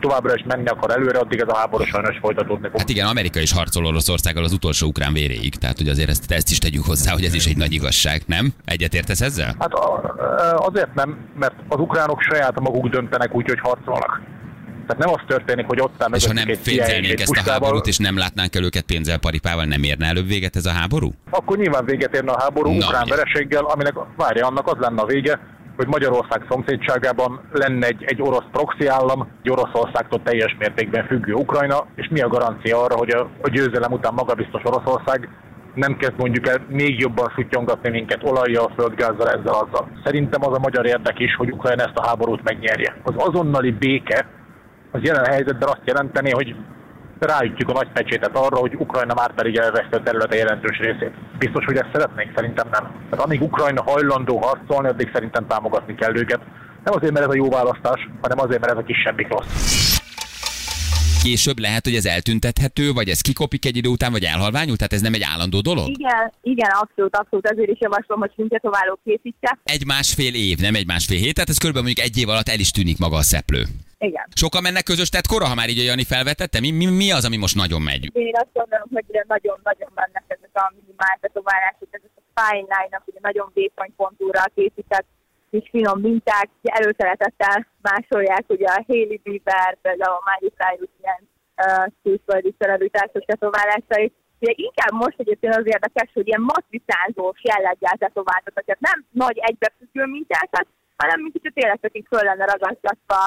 továbbra is menni akar előre, addig ez a háború sajnos folytatódni fog. Hát igen, Amerika is harcol Oroszországgal az utolsó ukrán véréig, tehát hogy azért ezt, ezt is tegyük hozzá, hogy ez is egy nagy igazság, nem? Egyetértesz ezzel? Hát a, azért nem, mert az ukránok saját maguk döntenek úgy, hogy harcolnak. Tehát nem az történik, hogy ott állnak. És ha nem pénzelnénk ezt a háborút, és nem látnánk el őket pénzelparipával, nem érne előbb véget ez a háború? Akkor nyilván véget érne a háború Na, ukrán vereséggel, aminek várja, annak az lenne a vége, hogy Magyarország szomszédságában lenne egy, egy orosz proxy állam, egy Oroszországtól teljes mértékben függő Ukrajna, és mi a garancia arra, hogy a, a győzelem után magabiztos Oroszország nem kezd mondjuk el még jobban szutyongatni minket olajjal, földgázzal, ezzel, azzal. Szerintem az a magyar érdek is, hogy Ukrajna ezt a háborút megnyerje. Az azonnali béke az jelen helyzetben azt jelenteni, hogy ráütjük a nagy pecsétet arra, hogy Ukrajna már pedig elveszte a területe jelentős részét. Biztos, hogy ezt szeretnénk? Szerintem nem. Tehát amíg Ukrajna hajlandó harcolni, addig szerintem támogatni kell őket. Nem azért, mert ez a jó választás, hanem azért, mert ez a kisebbik rossz. Később lehet, hogy ez eltüntethető, vagy ez kikopik egy idő után, vagy elhalványul? Tehát ez nem egy állandó dolog? Igen, igen, abszolút, abszolút. Ezért is javaslom, hogy minket tovább készítse. Egy másfél év, nem egy másfél hét, tehát ez körülbelül mondjuk egy év alatt el is tűnik maga a szeplő. Igen. Sokan mennek közös tetkora, ha már így a Jani felvetette? Mi, mi, mi az, ami most nagyon megy? Én azt gondolom, hogy nagyon-nagyon mennek ezek a minimál tetoválások, ezek a fine line-nak, ugye nagyon vékony kontúrral készített kis finom minták, előszeretettel másolják ugye a Haley Bieber, például a Miley Cyrus ilyen uh, külföldi szerelőtársok tetoválásait. Ugye inkább most egyébként az érdekes, hogy ilyen matricázós jelleggel tetováltatok, tehát nem nagy egybefüggő mintákat, hanem mint hogyha tényleg akik föl lenne ragasztatva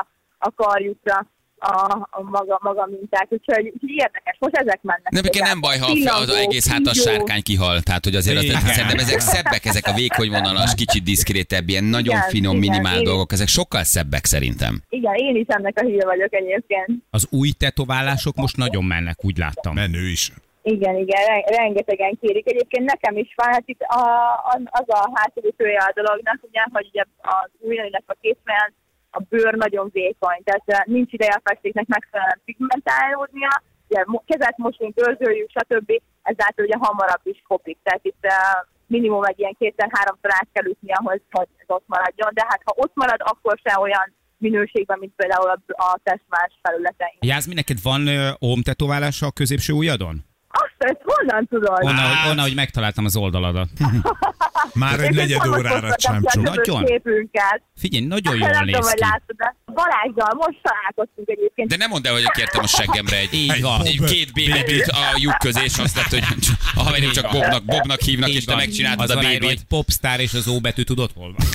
a karjukra a, a maga, maga minták, úgyhogy érdekes, most ezek mennek. Nem, igen, nem baj, ha pillangó, az egész hátas sárkány kihal, tehát hogy azért az, szerintem ezek szebbek, ezek a vékony vonalas, kicsit diszkrétebb, ilyen nagyon igen, finom, igen, minimál én... dolgok, ezek sokkal szebbek szerintem. Igen, én is ennek a híve vagyok egyébként. Az új tetoválások most nagyon mennek, úgy láttam. Menő is. Igen, igen, rengetegen kérik. Egyébként nekem is van, hát itt a, az a hátulütője a dolognak, ugye, hogy ugye az újra, illetve a készmelen a bőr nagyon vékony, tehát nincs ideje a festéknek megfelelően pigmentálódnia, ugye kezet mosunk, bőrzöljük, stb. Ezáltal ugye hamarabb is kopik, tehát itt uh, minimum egy ilyen kétszer-háromszor át kell ütni ahhoz, hogy ez ott maradjon, de hát ha ott marad, akkor se olyan minőségben, mint például a, a testmás felületeink. Jászmi, neked van óm tetoválása a középső ujjadon? Azt, ezt honnan tudod? Onnan, ah, onnan hogy megtaláltam az oldaladat. Már egy negyed órára csámcsunk. Nagyon? Figyelj, nagyon jól néz ki. Balázsgal most találkoztunk egyébként. De nem mondd el, hogy kértem a seggemre egy, így van, egy két bébét a lyuk közé, és azt lett, hogy a haverjum csak Bobnak, Bobnak hívnak, így és van. Te megcsináltad az a bébét. Egy popstar és az O betű, tudod hol van?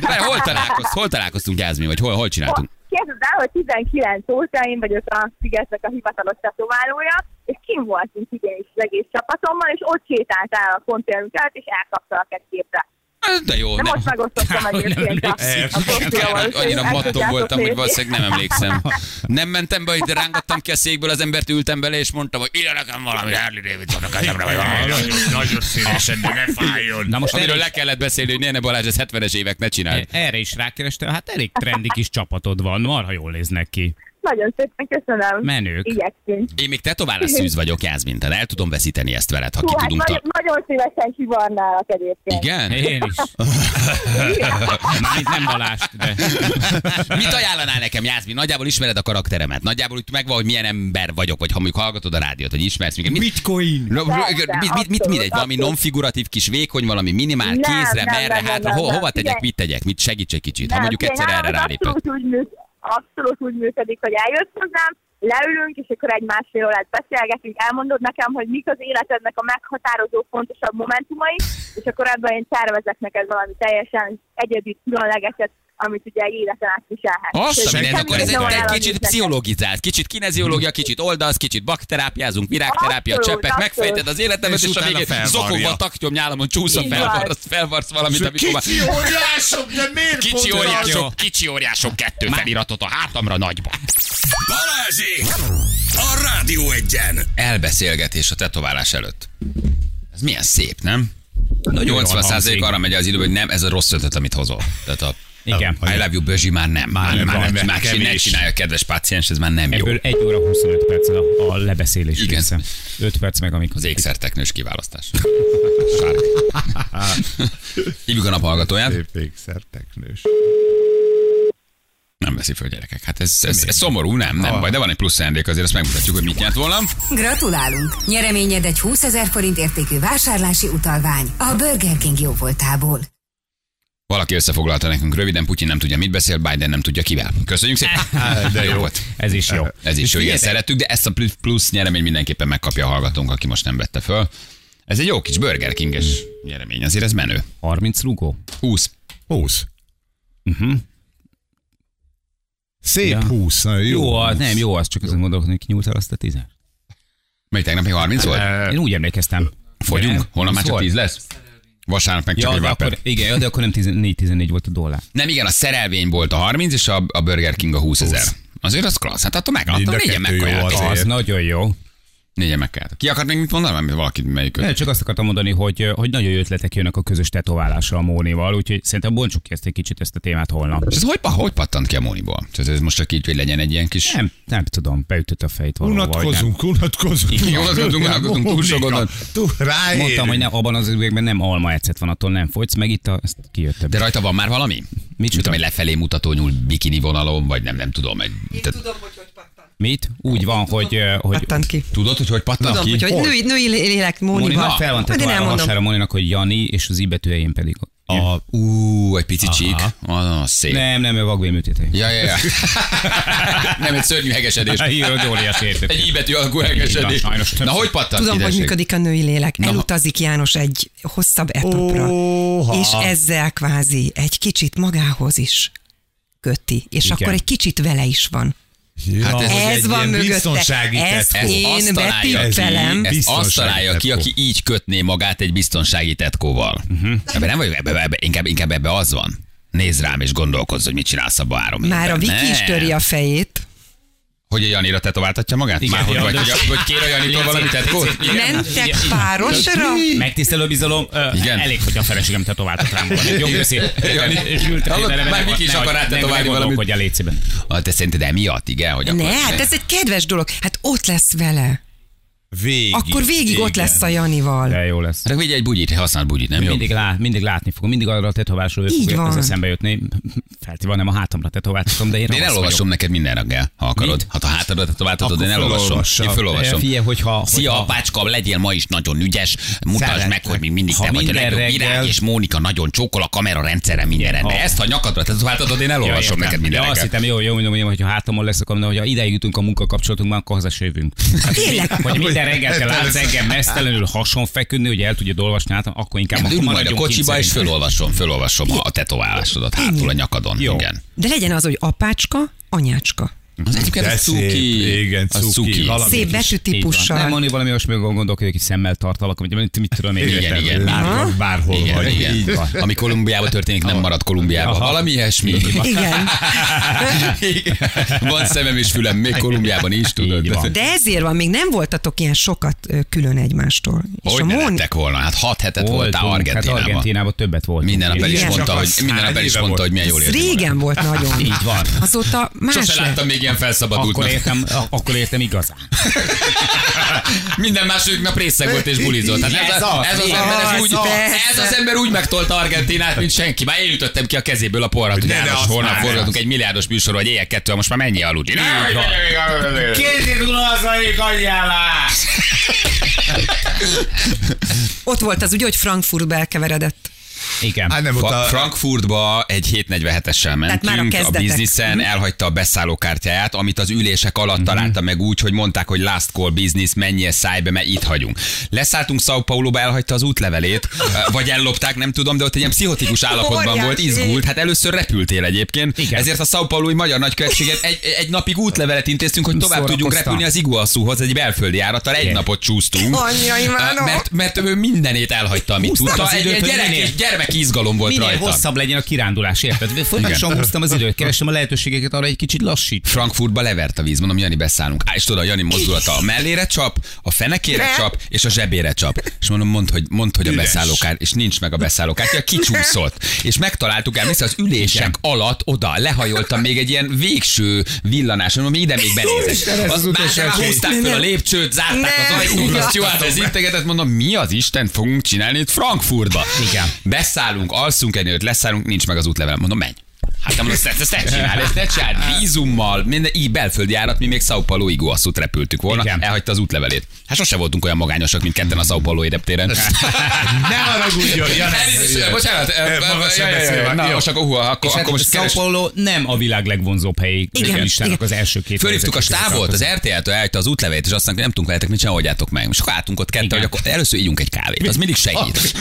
De hol találkoztunk, hol találkoztunk Jászmi, vagy hol, hol csináltunk? Képzeld el, hogy tizenkilenc óta én vagyok a Szigetnek a hivatalos tetoválója, és kim voltunk idén is az egész csapatommal, és ott sétáltál a konténerünk előtt, és elkaptalak egy képre. De jó, nem. Nem, most megosztottam egyébként a profilával. Annyira mattom voltam, hogy valószínűleg nem emlékszem. Nem mentem be, hogy rángattam ki a székből, az embert ültem bele, és mondtam, hogy ide nekem valami Harley Davidson a kezemre, vagy valami. Nagyon szívesen, de ne fájjon. Na most amiről le kellett beszélni, hogy néne Balázs, ez hetvenes évek, ne csináld. Erre is rákerestem, hát elég trendi kis csapatod van, marha jól néznek ki. Nagyon szépen köszönöm. Menők. Igyekszünk. Én még tetoválás szűz vagyok, Jászminten. El tudom veszíteni ezt veled, ha hú, ki hát tudunk... Nagyon, ta... nagyon szívesen kivarnálak egyébként. Igen? Én is. Mármint nem Balást, de... Mit ajánlanál nekem, Jászmin? Nagyjából ismered a karakteremet. Nagyjából úgy megvan, hogy milyen ember vagyok, vagy ha mondjuk hallgatod a rádiót, vagy ismersz minket. Mit... Bitcoin. No, persze, mit, mit, mit mindegy? Valami nonfiguratív kis vékony, valami minimál, nem, kézre, nem, merre, nem, hátra. Nem, hova nem, tegyek, mit tegyek? Mit segíts egy kicsit? Nem, ha mondjuk egyszer erre rálépek. Abszolút úgy működik, hogy eljössz hozzám, leülünk, és akkor egy másfél órát beszélgetünk, elmondod nekem, hogy mik az életednek a meghatározó, fontosabb momentumai, és akkor ebben én tervezek neked valami teljesen egyedi, különlegeset, amit ugye életen át viselhetsz. Azt, Sőt, minden, akkor ez egy, egy kicsit pszichologizált, kicsit kineziológia, kicsit oldalsz, kicsit bakterápiázunk, virágterápia, cseppek, megfejted az életemet, és, és a végén zokogva taktyom nyálamon csúszom, felvarsz, felvarsz valamit, amikor... Kicsi óriások, de miért kicsi óriások, kicsi óriások kettő feliratot a hátamra nagyba. Balázsi! A Rádió Egyen! Elbeszélgetés a tetoválás előtt. Ez milyen szép, nem? nyolcvan százalék arra megy az idő, hogy nem, ez a rossz ötlet, amit hozol. Tehát a igen. I love you, Bözsi, már nem. Már, már, már nem, már ne csinálja a kedves páciens, ez már nem jó. Ebből egy óra huszonöt perc a, a lebeszélés. Igen. Része. öt perc meg, amikor... Az ékszerteknős kiválasztás. Sárk. Hívjuk a nap hallgatóját. Szép ékszerteknős. Nem veszi föl, gyerekek. Hát ez, ez, ez szomorú, nem, nem ah. baj, de van egy plusz szándék, azért azt megmutatjuk, hogy mit nyert volna. Gratulálunk! Nyereményed egy húszezer forint értékű vásárlási utalvány a Burger King jóvoltából. Valaki összefoglalta nekünk röviden, Putyin nem tudja, mit beszél, Biden nem tudja, kivel. Köszönjük szépen. De jó volt. Ez is jó. Ez is jó, igen, szerettük, de ezt a plusz nyeremény mindenképpen megkapja a hallgatónk, aki most nem vette föl. Ez egy jó kis Burger King-es nyeremény, azért ez menő. harminc rugó? húsz. húsz. Uh-huh. Szép ja. húsz. Jó, jó húsz. Az, nem, jó az, csak azon gondolok, hogy kinyúltál azt a tízet. Még tegnap még harminc volt? Én úgy emlékeztem. Fogyunk? Holnap már csak tíz lesz? Vasárnap meg csak ja, akkor, igen, ja, de akkor nem tizennégy tizennégy volt a dollár. Nem, igen, a szerelvény volt a harminc, és a, a Burger King a húszezer. Azért az klassz. Hát attól megadtam, négyen megkajáltak. Az, az nagyon jó. Négyen megkajáltak. Ki akart még mit mondani? Valaki melyik ötlet? Csak azt akartam mondani, hogy, hogy nagyon jó ötletek jönnek a közös tetoválásra a Mónival, úgyhogy szerintem bontsuk ki ezt egy kicsit, ezt a témát holnap. És ez hogy, hogy pattant ki a Móniból? Ez most csak így, hogy legyen egy ilyen kis... Nem, nem tudom, beütött a fejét valahol. Unatkozunk, unatkozunk. Igen, unatkozunk, unatkozunk, túl sok gondol. Mondtam, hogy nem, abban az években nem alma ecet van, attól nem fogysz, meg itt a, ezt kijött. De rajta van már valami? Mit tudom, egy lefelé mutató nyúl bikini vonalon, vagy nem, nem tudom. Egy, én te... tudom, hogy hogy pattant. Mit? Úgy van, tudom, hogy... hogy pattant ki. Tudod, hogy hogy pattant tudom, ki? Tudom, hogy női, női lélek Mónival. Fel van tetve a hasára Móninak, hogy Jani, és az i betűjén pedig... Úúúú, egy pici csík. Ah, szép. Nem, nem, ő vakbélműtétek. Ja, ja, ja. Nem, egy szörnyű hegesedés. Egy i betű alakú hegesedés. Na, hogy pattant ki? Tudom, hogy működik a női lélek. Elutazik János egy hosszabb etapra. És ezzel kvázi egy kicsit magához is köti. És akkor egy kicsit vele is van. Ja, hát ez, ez van mögötte, ezt én betippelem. Ezt azt találja ki, aki így kötné magát egy biztonsági tetkóval. Uh-huh. Ebben nem vagyok, ebben, ebben, inkább, inkább ebben az van. Nézd rám és gondolkozz, hogy mit csinálsz abban három évben. Már a Viki is töri a fejét. Hogy a Janira tetováltatja magát? Igen, már, hogy, hogy, hogy kér a Janitól valami tetkót? Mentek párosra? Megtisztelő bizalom. Igen. Elég, hogy a feleségem tetováltat rám valami. Jó, köszönöm. Már Viki is akar áttetoválni valamit. Hogy a létszében. Te szerinted emiatt, igen? Ne, hát ez egy kedves dolog. Hát ott lesz vele. Végig. Akkor végig ott lesz a Janival. De jó lesz. Hát egy bugyit, használt bugyit, nem mindig jó? Lát, mindig látni fogom, mindig arra a tetovásról fogok az eszembe jutni. Feltéve nem a hátamra tetováltatom, de én, de én elolvasom neked minden reggel, ha akarod. Mit? Hát a hátadra tetováltatod, de én elolvasom. Én felolvasom. Fie, hogyha, szia apácska, legyél ma is nagyon ügyes, mutasd szeretlek meg, hogy mi mindig ha te vagy a legjobb reggel... irány, és Mónika nagyon csókol, a kamera rendszere minden rendben. Ezt ha nyakadra tetováltatod, én elolvasom neked minden reggel. Azt hittem, jó, jó, mondom, hogy ha hátamon lesz, akkor hogy ha ideig jutunk a munkakapcsolatunkban, akkor hazasövünk. Reggel kell látsz engem mesztelenül hasonfeküdni, hogy el tudjad olvasni, hát akkor inkább ülj majd a kocsiba, és fölolvasom, fölolvasom a tetoválásodat hátul a nyakadon. Jó. Igen. De legyen az, hogy apácska, anyácska. Az egyébként a cuki. Igen, cuki. Szép betűtípussal. Nem, mondani valami olyasmi gondolok, hogy egy szemmel tartalak, amit mit tudom én. Igen, igen. Látok, bárhol igen, vagy. Igen. Így van. Ami Kolumbiában történik, nem marad Kolumbiában. Aha. Valami ilyesmi. Igen. Igen. Van szemem és fülem, még Kolumbiában is, tudod. De ezért van, még nem voltatok ilyen sokat külön egymástól. Hogy ne lettek volna? Hát hat hetet voltál Argentinában. Hát Argentinában többet volt. Minden nap el is mondta, hogy milyen jól értem. Régen volt nagyon. Így van. Azóta más ilyen felszabadult. Akkor értem, akkor értem igazán. Minden második nap részeg volt és bulizott. Hát ez, ez, az, ez, az, az, ember, ez, úgy, az, ez az ember úgy megtolta Argentinát, mint senki. Már én ütöttem ki a kezéből a porrat, hogy János, holnap forgatunk egy milliárdos műsorra, vagy éjjel kettővel, most már mennyi aludni? Kézét gulazaik, adjál át! Ott volt az ugye, hogy Frankfurtba elkeveredett. Igen. Hát nem, Fra- a... Frankfurtba egy hét negyvenhetessel mentünk a, a bizniszen, elhagyta a beszállókártyáját, amit az ülések alatt mm-hmm. találta meg úgy, hogy mondták, hogy last call business, menjél, szállj be, mert itt hagyunk. Leszálltunk São Pauloba, elhagyta az útlevelét, vagy ellopták, nem tudom, de ott egy ilyen pszichotikus állapotban volt, izgult, hát először repültél egyébként, igen. Ezért a São Paulói Magyar Nagykövetséget egy, egy napig útlevelet intéztünk, hogy tovább tudjunk repülni az Iguazúhoz egy belföldi járattal, egy napot csúsztunk, mert, mert ő mindenét elhagyta, amit tudta. Gyermek izgalom volt minél rajta. Minél hosszabb legyen a kirándulás, érted? Folyamatosan húztam az időt, kerestem a lehetőségeket arra, egy kicsit lassít. Frankfurtba levert a víz, mondom, Jani, beszállunk. Á, és tudod, a Jani mozdulata a mellére csap, a fenekére ne? csap, és a zsebére csap. És mondom, mondd, hogy, mondd, hogy a beszállókár, és nincs meg a beszállókártya, kicsúszott. És megtaláltuk el, vissza az ülések alatt oda, lehajoltam még egy ilyen végső villanáson, ami ide még benézett. Az utolsó húzták fel a lépcsőt, zárták az ajtót, az integetett, mondom, mi az Isten fogunk csinálni itt Frankfurtba? Igen. Beszállunk, alszunk egy nőt, leszállunk, nincs meg az útlevelem. Mondom, menj. Hát nem mondom, ezt ne csináld, ezt ne csináld, vízummal, minden így belföldi járat, mi még São Paulo Iguazút repültük volna, igen. Elhagyta az útlevelét. Hát sose voltunk olyan magányosak, mint ketten a São Paulo reptéren. Ne haragudjon, Jani! Bocsánat, na most akkor most São Paulo nem a világ legvonzóbb helyi listának az első két. Fölhívtuk a stávot, az er té el-től elhagyta az útlevelét, és azt mondták, nem tudunk veletek, mit sem hagyjátok meg. És akkor álltunk ott ketten, hogy akkor először ígyunk egy kávét, az mindig segít.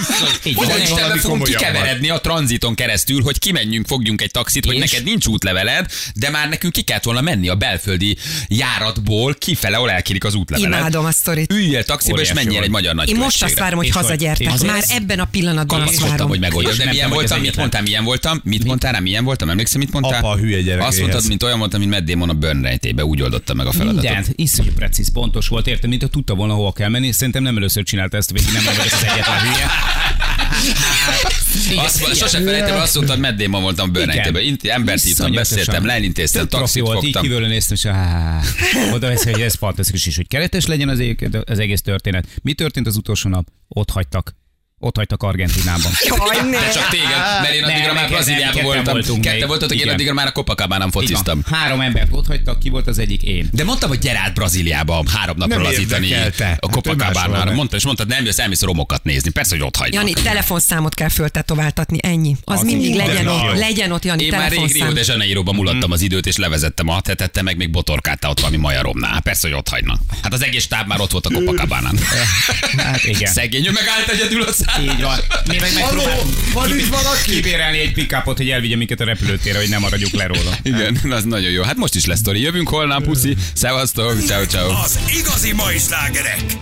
Istenben fogunk kikeveredni a tranziton keresztül, hogy kimenjünk, fogjunk egy taxit, hogy neked nincs útleveled, de már nekünk ki kellett volna menni a belföldi járatból kifele, ahol elkérik az útleveled. Imádom a sztorit. Üljél taxiba, óriási, és menjél egy magyar nagykövetségre. Én most azt várom, hogy hazagyertek. Az már az ebben a pillanatban azt várom. Hogy megoldjad. De milyen voltam, mit mondtam, milyen voltam, mit mondtál rám, milyen voltam, emlékszem, mit mondtál? Apa, hülye gyerek. Azt mondtad, mint olyan voltam, mint Meddémon a bőrrejtébe, úgy oldotta meg a feladatot. Igen, iszonyú precíz, pontos volt, értem, mint a tudta volna, hova kell menni. Szerintem nem először csinálta ezt, végig nem emlékszel az egyetlen hülye. Igen, azt, igen, sose felejtem, azt mondtad, Meddémon voltam bőrrejtében. Embert hívtam, beszéltem, lenintéztem, taxit fogtam. Így kívülről néztem, és oda veszi, hogy ez fantasztikus is, hogy keretes legyen az, az egész történet. Mi történt az utolsó nap? Ott hagytak. Ott hagytak Argentinában. Jaj, ne. De csak téged, mert én addigra már Brazíliában voltam. Kette voltatok, én addigra már a Copacabánán fociztam. Három embert ott hagytak, ki volt az egyik én. De mondtam, hogy gyere át Brazíliába három napra lazítani a Copacabánára. Mondtam, és mondtad, nem jössz, elmész romokat nézni. Persze, hogy ott hagynak. Jani, telefonszámot kell föltetováltatni, ennyi. Az, az mindig legyen ott, legyen ott, Jani, telefonszám. Én már rég Rio de Janeiroba mulattam az időt, és levezettem a hetetet, meg még botorkáltál ott valami majoromnál. Persze, hogy ott hagynak. Hát az egész táb már ott volt a Copacabánán. Hát igen. Szegény, megállt egyedül a így van. Mi meg megpróbálunk kibérelni egy pick-upot, hogy elvigye minket a repülőtérre, hogy nem maradjuk le róla. Igen, az nagyon jó. Hát most is lesz sztori. Jövünk holnap, puszi. Szevasztok, ciao ciao. Az igazi mai slágerek.